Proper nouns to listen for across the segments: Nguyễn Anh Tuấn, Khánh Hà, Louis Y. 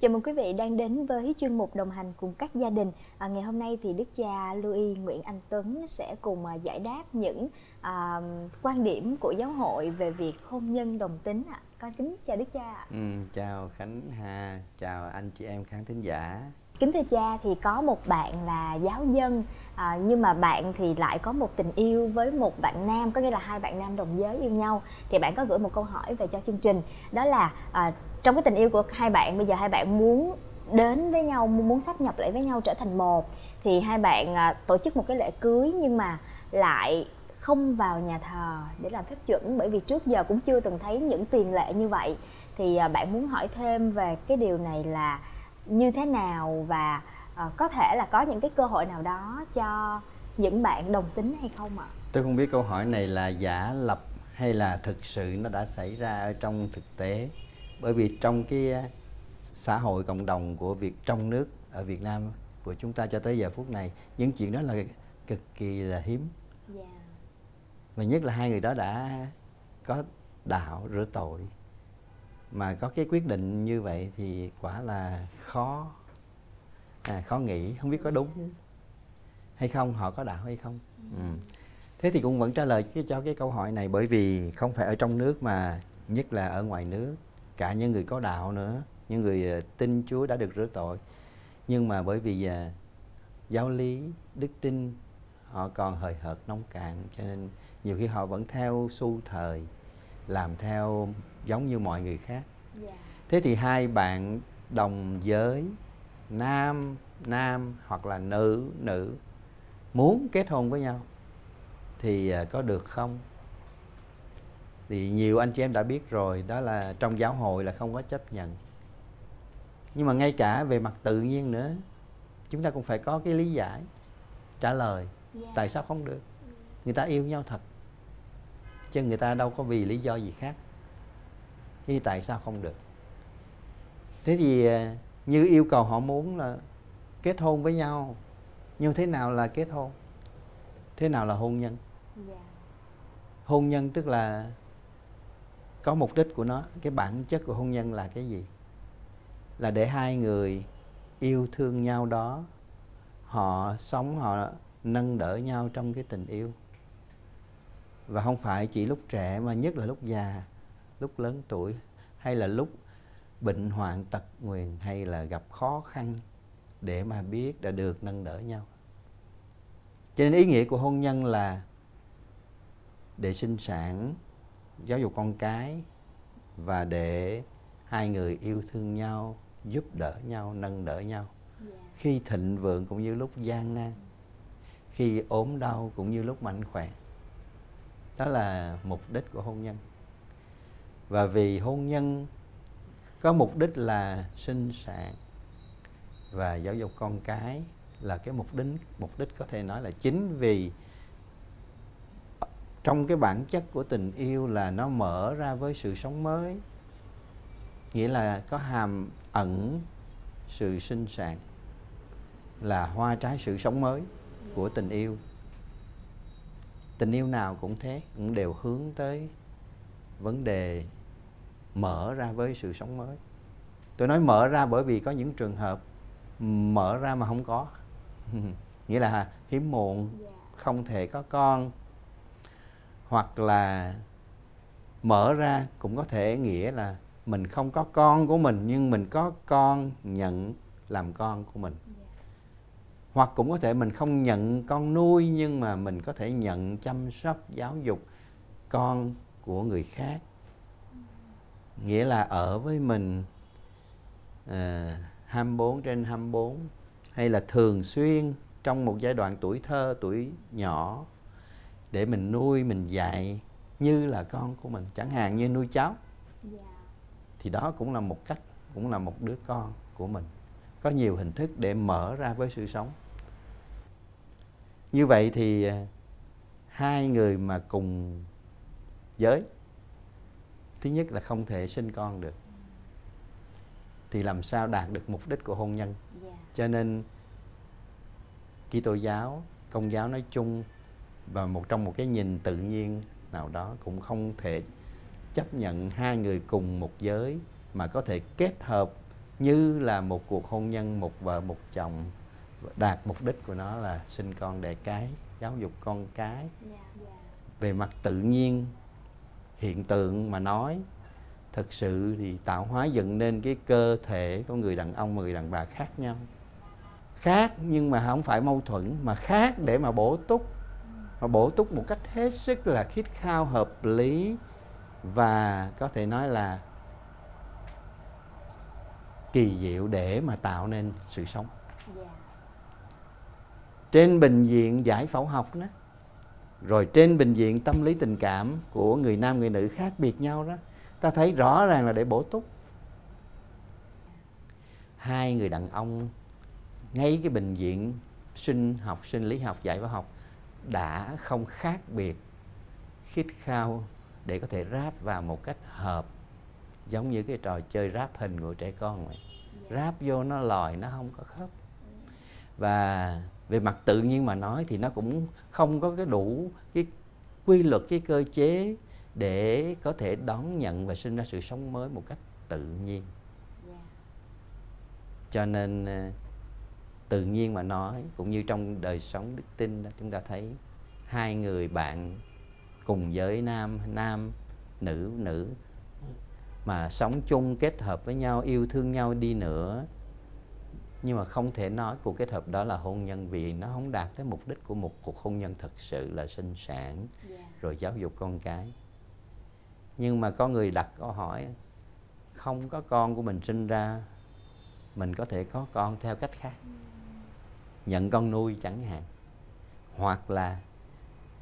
Chào mừng quý vị đang đến với chuyên mục đồng hành cùng các gia đình. Ngày hôm nay thì đức cha Louis Y, Nguyễn Anh Tuấn sẽ cùng giải đáp những quan điểm của giáo hội về việc hôn nhân đồng tính ạ. Con kính chào đức cha ạ. Chào Khánh Hà, chào anh chị em khán thính giả. Kính thưa cha, thì có một bạn là giáo dân nhưng mà bạn thì lại có một tình yêu với một bạn nam, có nghĩa là hai bạn nam đồng giới yêu nhau. Thì bạn có gửi một câu hỏi về cho chương trình, đó là trong cái tình yêu của hai bạn, bây giờ hai bạn muốn đến với nhau, muốn sáp nhập lại với nhau trở thành một, thì hai bạn tổ chức một cái lễ cưới nhưng mà lại không vào nhà thờ để làm phép chuẩn, bởi vì trước giờ cũng chưa từng thấy những tiền lệ như vậy. Thì bạn muốn hỏi thêm về cái điều này là như thế nào, và có thể là có những cái cơ hội nào đó cho những bạn đồng tính hay không ạ? Tôi không biết câu hỏi này là giả lập hay là thực sự nó đã xảy ra ở trong thực tế. Bởi vì trong cái xã hội cộng đồng của Việt, trong nước ở Việt Nam của chúng ta cho tới giờ phút này, những chuyện đó là cực kỳ là hiếm. Và nhất là hai người đó đã có đạo rửa tội mà có cái quyết định như vậy thì quả là khó nghĩ, không biết có đúng hay không, họ có đạo hay không. Thế thì cũng vẫn trả lời cho cái câu hỏi này, bởi vì không phải ở trong nước mà nhất là ở ngoài nước, cả những người có đạo nữa, những người tin Chúa đã được rửa tội, nhưng mà bởi vì giáo lý, đức tin họ còn hời hợt nông cạn, cho nên nhiều khi họ vẫn theo xu thời, làm theo giống như mọi người khác. Thế thì hai bạn đồng giới, nam nam hoặc là nữ nữ muốn kết hôn với nhau thì có được không? Thì nhiều anh chị em đã biết rồi, đó là trong giáo hội là không có chấp nhận. Nhưng mà ngay cả về mặt tự nhiên nữa, chúng ta cũng phải có cái lý giải, trả lời tại sao không được. Người ta yêu nhau thật, chứ người ta đâu có vì lý do gì khác. Thì tại sao không được? Thế thì như yêu cầu họ muốn là kết hôn với nhau, nhưng thế nào là kết hôn? Thế nào là hôn nhân? Hôn nhân tức là có mục đích của nó. Cái bản chất của hôn nhân là cái gì? Là để hai người yêu thương nhau đó, họ sống, họ nâng đỡ nhau trong cái tình yêu. Và không phải chỉ lúc trẻ mà nhất là lúc già, lúc lớn tuổi, hay là lúc bệnh hoạn tật nguyền, hay là gặp khó khăn, để mà biết đã được nâng đỡ nhau. Cho nên ý nghĩa của hôn nhân là để sinh sản, giáo dục con cái, và để hai người yêu thương nhau, giúp đỡ nhau, nâng đỡ nhau khi thịnh vượng cũng như lúc gian nan, khi ốm đau cũng như lúc mạnh khỏe. Đó là mục đích của hôn nhân. Và vì hôn nhân có mục đích là sinh sản và giáo dục con cái là cái mục đích có thể nói là chính, vì trong cái bản chất của tình yêu là nó mở ra với sự sống mới, nghĩa là có hàm ẩn sự sinh sản, là hoa trái sự sống mới của tình yêu. Tình yêu nào cũng thế, cũng đều hướng tới vấn đề mở ra với sự sống mới. Tôi nói mở ra bởi vì có những trường hợp mở ra mà không có nghĩa là hiếm muộn, không thể có con. Hoặc là mở ra cũng có thể nghĩa là mình không có con của mình, nhưng mình có con nhận làm con của mình. Hoặc cũng có thể mình không nhận con nuôi, nhưng mà mình có thể nhận chăm sóc, giáo dục con của người khác. Nghĩa là ở với mình 24/24, hay là thường xuyên trong một giai đoạn tuổi thơ, tuổi nhỏ, để mình nuôi, mình dạy như là con của mình, chẳng hạn như nuôi cháu. Thì đó cũng là một cách, cũng là một đứa con của mình. Có nhiều hình thức để mở ra với sự sống. Như vậy thì hai người mà cùng giới, thứ nhất là không thể sinh con được, thì làm sao đạt được mục đích của hôn nhân? Cho nên Kitô giáo, Công giáo nói chung, và trong một cái nhìn tự nhiên nào đó, cũng không thể chấp nhận hai người cùng một giới mà có thể kết hợp như là một cuộc hôn nhân một vợ một chồng đạt mục đích của nó là sinh con đẻ cái, giáo dục con cái. Về mặt tự nhiên, hiện tượng mà nói, thực sự thì tạo hóa dựng nên cái cơ thể của người đàn ông và người đàn bà khác nhau. Khác nhưng mà không phải mâu thuẫn, mà khác để mà bổ túc. Mà bổ túc một cách hết sức là khít khao, hợp lý và có thể nói là kỳ diệu để mà tạo nên sự sống. Trên bệnh viện giải phẫu học đó, rồi trên bệnh viện tâm lý tình cảm của người nam người nữ khác biệt nhau đó, ta thấy rõ ràng là để bổ túc. Hai người đàn ông ngay cái bệnh viện sinh học, sinh lý học, dạy và học đã không khác biệt, khít khao để có thể ráp vào một cách hợp, giống như cái trò chơi ráp hình của trẻ con vậy. Ráp vô nó lòi, nó không có khớp. Và về mặt tự nhiên mà nói thì nó cũng không có cái đủ cái quy luật, cái cơ chế để có thể đón nhận và sinh ra sự sống mới một cách tự nhiên. Cho nên tự nhiên mà nói, cũng như trong đời sống đức tin đó, chúng ta thấy hai người bạn cùng giới nam, nam, nữ, nữ mà sống chung kết hợp với nhau, yêu thương nhau đi nữa, nhưng mà không thể nói cuộc kết hợp đó là hôn nhân, vì nó không đạt tới mục đích của một cuộc hôn nhân thực sự là sinh sản rồi giáo dục con cái. Nhưng mà có người đặt câu hỏi, không có con của mình sinh ra, mình có thể có con theo cách khác, nhận con nuôi chẳng hạn, hoặc là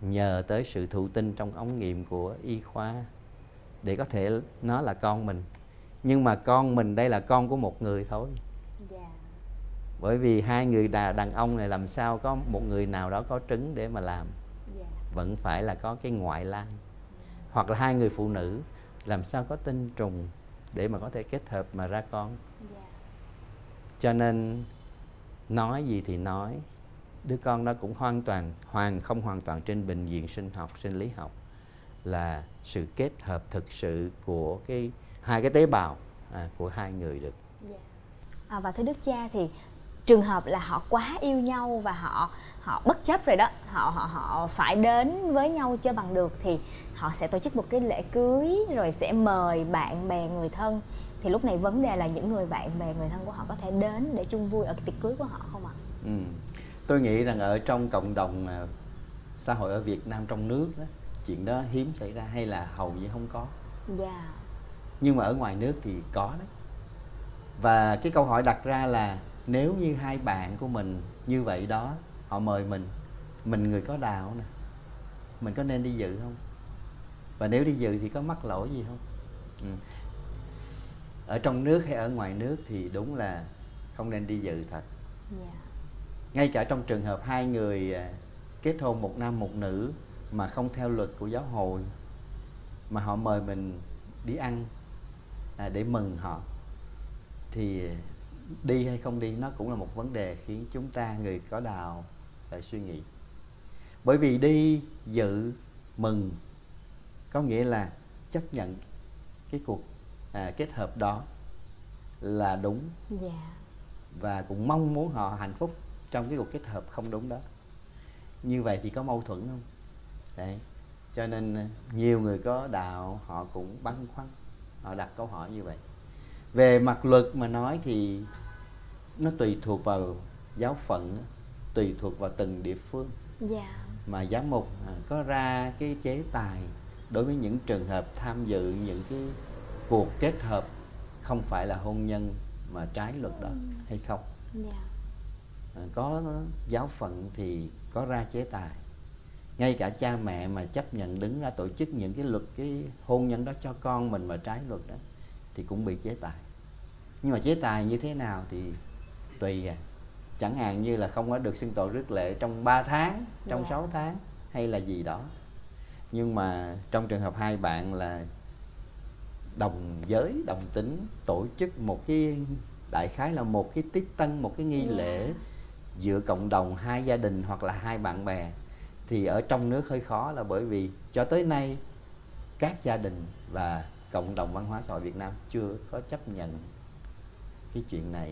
nhờ tới sự thụ tinh trong ống nghiệm của y khoa để có thể nó là con mình. Nhưng mà con mình đây là con của một người thôi. Bởi vì hai người đàn ông này làm sao có một người nào đó có trứng để mà làm, vẫn phải là có cái ngoại lai. Hoặc là hai người phụ nữ làm sao có tinh trùng để mà có thể kết hợp mà ra con. Cho nên nói gì thì nói, đứa con đó cũng không hoàn toàn trên bệnh viện sinh học, sinh lý học là sự kết hợp thực sự của hai cái tế bào của hai người được. Và thưa đức cha, thì trường hợp là họ quá yêu nhau và họ bất chấp rồi đó, họ phải đến với nhau cho bằng được, thì họ sẽ tổ chức một cái lễ cưới rồi sẽ mời bạn bè người thân. Thì lúc này vấn đề là những người bạn bè người thân của họ có thể đến để chung vui ở cái tiệc cưới của họ không ạ? Tôi nghĩ rằng ở trong cộng đồng xã hội ở Việt Nam trong nước đó, chuyện đó hiếm xảy ra hay là hầu như không có. Nhưng mà ở ngoài nước thì có đấy. Và cái câu hỏi đặt ra là nếu như hai bạn của mình như vậy đó, họ mời mình người có đạo nè, mình có nên đi dự không? Và nếu đi dự thì có mắc lỗi gì không? Ở trong nước hay ở ngoài nước thì đúng là không nên đi dự thật. Ngay cả trong trường hợp hai người kết hôn, một nam một nữ, mà không theo luật của giáo hội, mà họ mời mình đi ăn để mừng họ, thì đi hay không đi nó cũng là một vấn đề khiến chúng ta người có đạo phải suy nghĩ. Bởi vì đi dự mừng có nghĩa là chấp nhận cái cuộc kết hợp đó là đúng, và cũng mong muốn họ hạnh phúc trong cái cuộc kết hợp không đúng đó. Như vậy thì có mâu thuẫn không? Đấy. Cho nên nhiều người có đạo họ cũng băn khoăn, họ đặt câu hỏi như vậy. Về mặt luật mà nói thì nó tùy thuộc vào giáo phận, tùy thuộc vào từng địa phương. Mà giám mục có ra cái chế tài đối với những trường hợp tham dự những cái cuộc kết hợp không phải là hôn nhân mà trái luật đó hay không. Có giáo phận thì có ra chế tài. Ngay cả cha mẹ mà chấp nhận đứng ra tổ chức những cái hôn nhân đó cho con mình mà trái luật đó thì cũng bị chế tài. Nhưng mà chế tài như thế nào thì tùy à. Chẳng hạn như là không có được xưng tội rước lệ trong 3 tháng, trong 6 tháng hay là gì đó. Nhưng mà trong trường hợp hai bạn là đồng giới, đồng tính, tổ chức một cái đại khái là một cái tiếp tân, một cái nghi lễ giữa cộng đồng hai gia đình hoặc là hai bạn bè, thì ở trong nước hơi khó, là bởi vì cho tới nay các gia đình và cộng đồng văn hóa xã hội Việt Nam chưa có chấp nhận cái chuyện này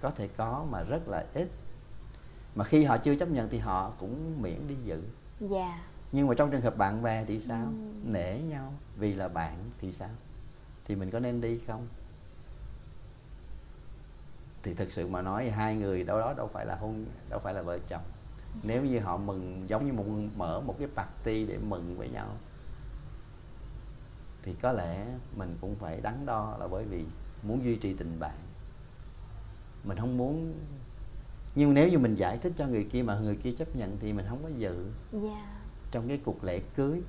có thể có mà rất là ít. Mà khi họ chưa chấp nhận thì họ cũng miễn đi dự. Dạ. Nhưng mà trong trường hợp bạn bè thì sao? Nể nhau vì là bạn thì sao? Thì mình có nên đi không? Thì thực sự mà nói hai người đâu đó đâu phải là hôn, đâu phải là vợ chồng. Nếu như họ mừng giống như mở một cái party để mừng với nhau thì có lẽ mình cũng phải đắn đo, là bởi vì muốn duy trì tình bạn, mình không muốn. Nhưng nếu như mình giải thích cho người kia mà người kia chấp nhận thì mình không có dự trong cái cuộc lễ cưới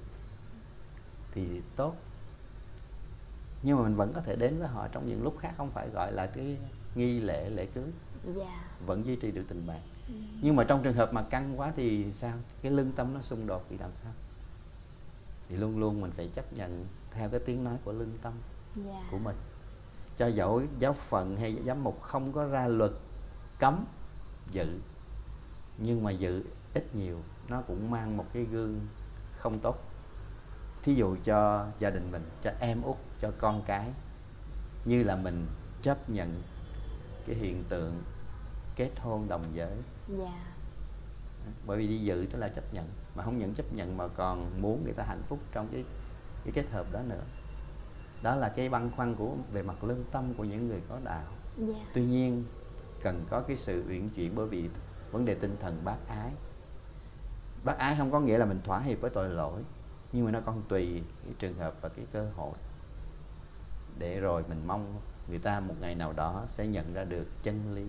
thì tốt. Nhưng mà mình vẫn có thể đến với họ trong những lúc khác, không phải gọi là cái nghi lễ, lễ cưới. Vẫn duy trì được tình bạn. Nhưng mà trong trường hợp mà căng quá thì sao? Cái lương tâm nó xung đột thì làm sao? Thì luôn luôn mình phải chấp nhận theo cái tiếng nói của lương tâm của mình. Cho dẫu giáo phận hay giám mục không có ra luật cấm dự, nhưng mà dự ít nhiều nó cũng mang một cái gương không tốt. Thí dụ cho gia đình mình, cho em út, cho con cái, như là mình chấp nhận cái hiện tượng kết hôn đồng giới. Bởi vì đi dự tức là chấp nhận, mà không những chấp nhận mà còn muốn người ta hạnh phúc trong cái kết hợp đó nữa. Đó là cái băn khoăn của về mặt lương tâm của những người có đạo. Tuy nhiên cần có cái sự uyển chuyển, bởi vì vấn đề tinh thần bác ái. Bác ái không có nghĩa là mình thỏa hiệp với tội lỗi, nhưng mà nó còn tùy cái trường hợp và cái cơ hội. Để rồi mình mong người ta một ngày nào đó sẽ nhận ra được chân lý,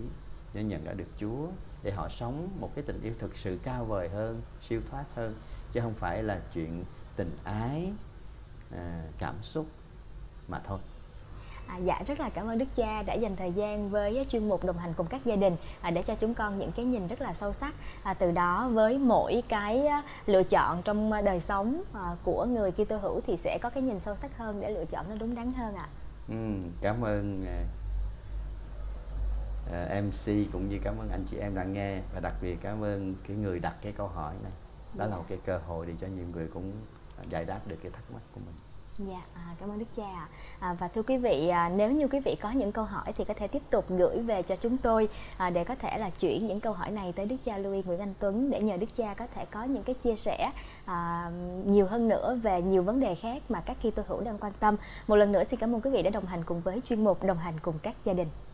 để nhận ra được Chúa, để họ sống một cái tình yêu thực sự cao vời hơn, siêu thoát hơn, chứ không phải là chuyện tình ái, cảm xúc mà thôi. Dạ, rất là cảm ơn Đức Cha đã dành thời gian với chuyên mục Đồng Hành Cùng Các Gia Đình để cho chúng con những cái nhìn rất là sâu sắc. Từ đó với mỗi cái lựa chọn trong đời sống của người Kitô hữu thì sẽ có cái nhìn sâu sắc hơn để lựa chọn nó đúng đắn hơn ạ. Cảm ơn MC cũng như cảm ơn anh chị em đã nghe, và đặc biệt cảm ơn cái người đặt cái câu hỏi này. Đó là một cái cơ hội để cho nhiều người cũng giải đáp được cái thắc mắc của mình. Dạ, cảm ơn Đức Cha. Và thưa quý vị, nếu như quý vị có những câu hỏi thì có thể tiếp tục gửi về cho chúng tôi để có thể là chuyển những câu hỏi này tới Đức Cha Louis Nguyễn Anh Tuấn, để nhờ Đức Cha có thể có những cái chia sẻ nhiều hơn nữa về nhiều vấn đề khác mà các Kitô hữu đang quan tâm. Một lần nữa xin cảm ơn quý vị đã đồng hành cùng với chuyên mục Đồng Hành Cùng Các Gia Đình.